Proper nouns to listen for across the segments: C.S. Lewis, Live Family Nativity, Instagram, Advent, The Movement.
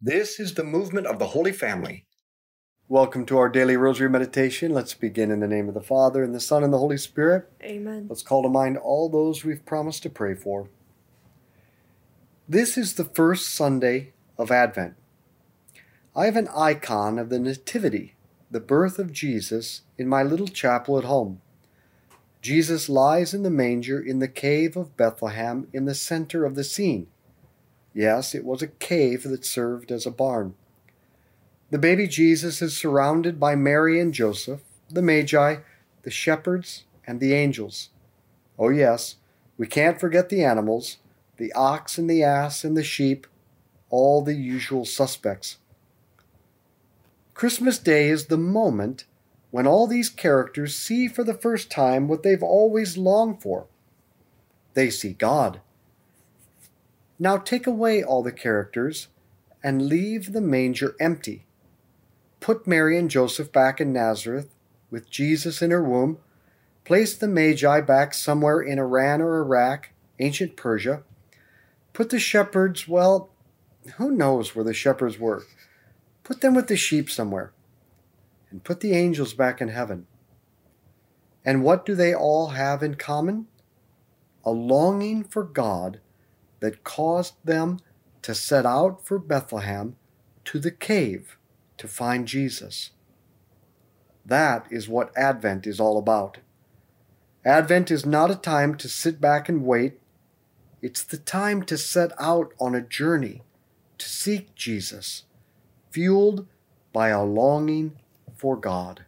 This is the movement of the Holy Family. Welcome to our daily rosary meditation. Let's begin in the name of the Father, and the Son, and the Holy Spirit. Amen. Let's call to mind all those we've promised to pray for. This is the first Sunday of Advent. I have an icon of the Nativity, the birth of Jesus, in my little chapel at home. Jesus lies in the manger in the cave of Bethlehem in the center of the scene. Yes, it was a cave that served as a barn. The baby Jesus is surrounded by Mary and Joseph, the Magi, the shepherds, and the angels. Oh yes, we can't forget the animals, the ox and the ass and the sheep, all the usual suspects. Christmas Day is the moment when all these characters see for the first time what they've always longed for. They see God. Now take away all the characters and leave the manger empty. Put Mary and Joseph back in Nazareth, with Jesus in her womb. Place the Magi back somewhere in Iran or Iraq, ancient Persia. Put the shepherds, well, who knows where the shepherds were. Put them with the sheep somewhere. And put the angels back in heaven. And what do they all have in common? A longing for God that caused them to set out for Bethlehem, to the cave, to find Jesus. That is what Advent is all about. Advent is not a time to sit back and wait. It's the time to set out on a journey to seek Jesus, fueled by a longing for God.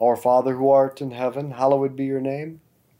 Our Father who art in heaven, hallowed be your name.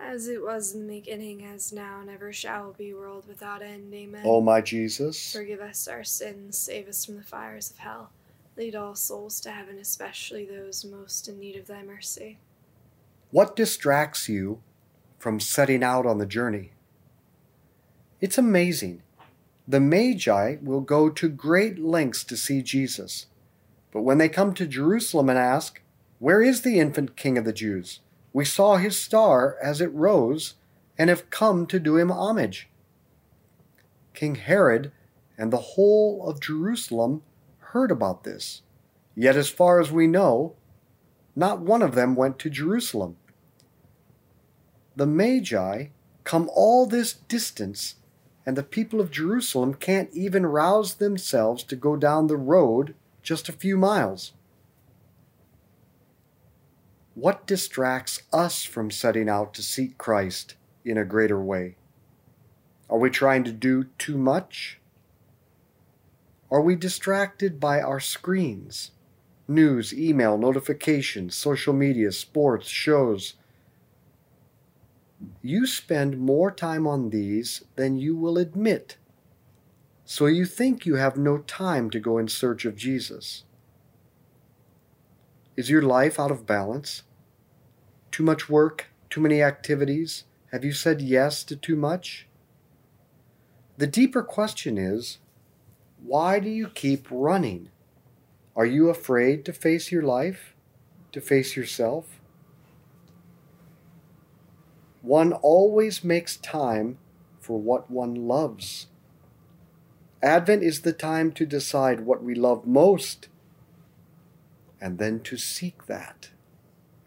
As it was in the beginning, as now, and ever shall be, world without end. Amen. O my Jesus, forgive us our sins, save us from the fires of hell. Lead all souls to heaven, especially those most in need of thy mercy. What distracts you from setting out on the journey? It's amazing. The Magi will go to great lengths to see Jesus. But when they come to Jerusalem and ask, "Where is the infant King of the Jews? We saw his star as it rose, and have come to do him homage." King Herod and the whole of Jerusalem heard about this. Yet as far as we know, not one of them went to Jerusalem. The Magi come all this distance, and the people of Jerusalem can't even rouse themselves to go down the road just a few miles. What distracts us from setting out to seek Christ in a greater way? Are we trying to do too much? Are we distracted by our screens? News, email, notifications, social media, sports, shows. You spend more time on these than you will admit. So you think you have no time to go in search of Jesus. Is your life out of balance? Too much work? Too many activities? Have you said yes to too much? The deeper question is, why do you keep running? Are you afraid to face your life? To face yourself? One always makes time for what one loves. Advent is the time to decide what we love most, and then to seek that,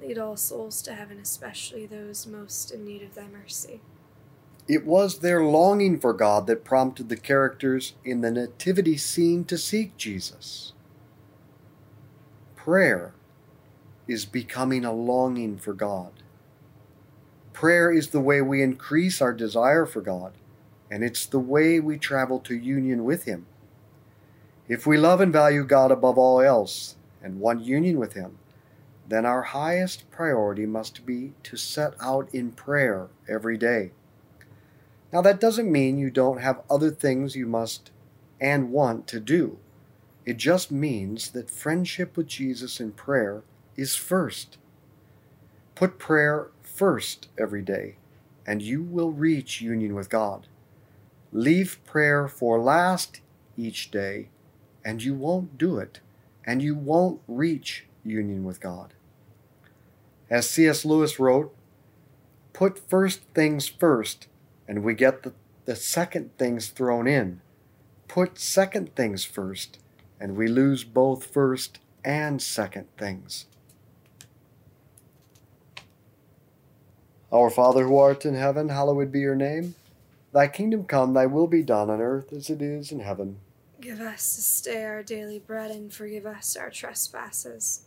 Lead all souls to heaven, especially those most in need of thy mercy. It was their longing for God that prompted the characters in the nativity scene to seek Jesus. Prayer is becoming a longing for God. Prayer is the way we increase our desire for God, and it's the way we travel to union with Him. If we love and value God above all else and want union with Him, then our highest priority must be to set out in prayer every day. Now that doesn't mean you don't have other things you must and want to do. It just means that friendship with Jesus in prayer is first. Put prayer first every day, and you will reach union with God. Leave prayer for last each day, and you won't do it, and you won't reach union with God. As C.S. Lewis wrote, put first things first, and we get the second things thrown in. Put second things first, and we lose both first and second things. Our Father who art in heaven, hallowed be your name. Thy kingdom come, thy will be done on earth as it is in heaven. Give us this day our daily bread, and forgive us our trespasses,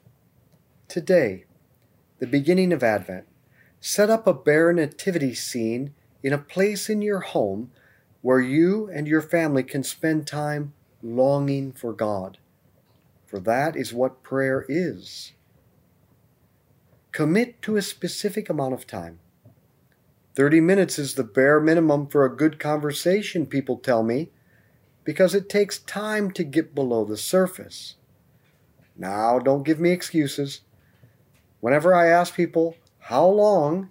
Today, the beginning of Advent, set up a bare nativity scene in a place in your home where you and your family can spend time longing for God. For that is what prayer is. Commit to a specific amount of time. 30 minutes is the bare minimum for a good conversation, people tell me, because it takes time to get below the surface. Now, don't give me excuses. Whenever I ask people, how long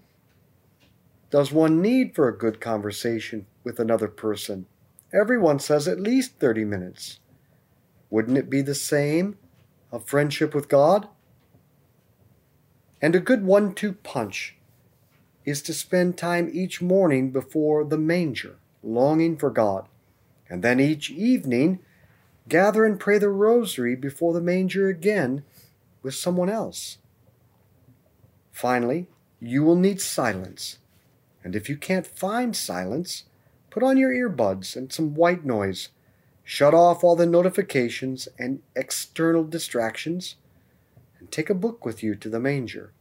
does one need for a good conversation with another person? Everyone says at least 30 minutes. Wouldn't it be the same of friendship with God? And a good 1-2 punch is to spend time each morning before the manger, longing for God, and then each evening gather and pray the rosary before the manger again with someone else. Finally, you will need silence. And if you can't find silence, put on your earbuds and some white noise. Shut off all the notifications and external distractions, and take a book with you to the manger,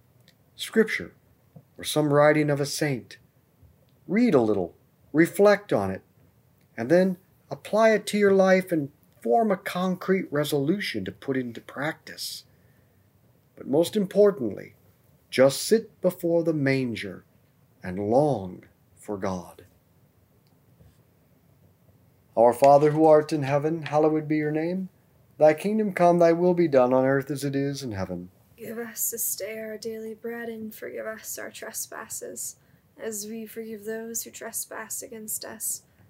scripture, or some writing of a saint. Read a little, reflect on it, and then apply it to your life and form a concrete resolution to put into practice. But most importantly, just sit before the manger and long for God. Our Father who art in heaven, hallowed be your name. Thy kingdom come, thy will be done on earth as it is in heaven. Give us this day our daily bread, and forgive us our trespasses, as we forgive those who trespass against us.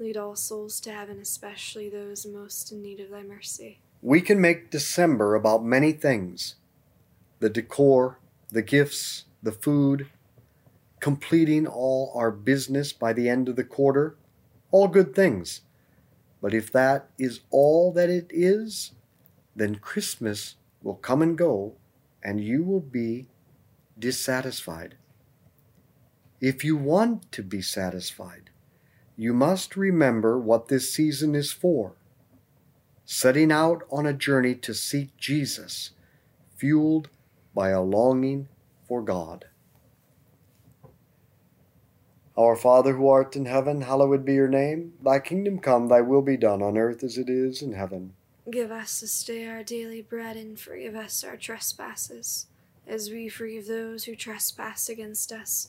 Lead all souls to heaven, especially those most in need of thy mercy. We can make December about many things. The decor, the gifts, the food, completing all our business by the end of the quarter, all good things. But if that is all that it is, then Christmas will come and go, and you will be dissatisfied. If you want to be satisfied, you must remember what this season is for. Setting out on a journey to seek Jesus, fueled by a longing for God. Our Father who art in heaven, hallowed be your name. Thy kingdom come, thy will be done on earth as it is in heaven. Give us this day our daily bread, and forgive us our trespasses, as we forgive those who trespass against us.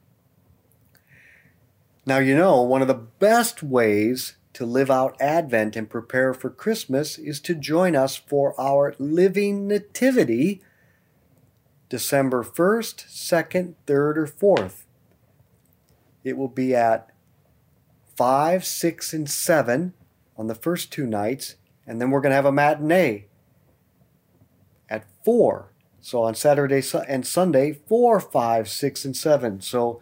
Now, you know, one of the best ways to live out Advent and prepare for Christmas is to join us for our Living Nativity December 1st, 2nd, 3rd, or 4th. It will be at 5, 6, and 7 on the first two nights, and then we're going to have a matinee at 4. So on Saturday and Sunday, 4, 5, 6, and 7. So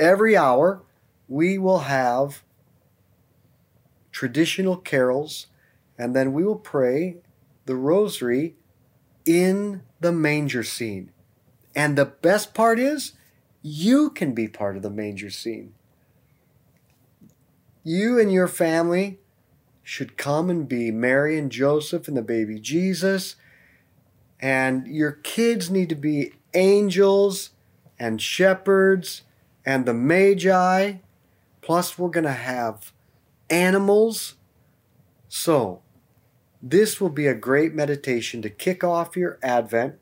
every hour we will have traditional carols, and then we will pray the rosary in the manger scene. And the best part is, you can be part of the manger scene. You and your family should come and be Mary and Joseph and the baby Jesus. And your kids need to be angels and shepherds and the Magi. Plus, we're going to have animals. So, this will be a great meditation to kick off your Advent.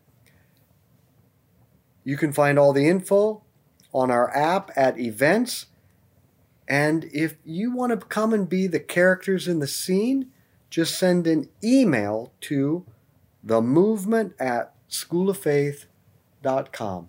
You can find all the info on our app at events. And if you want to come and be the characters in the scene, just send an email to themovement@schooloffaith.com.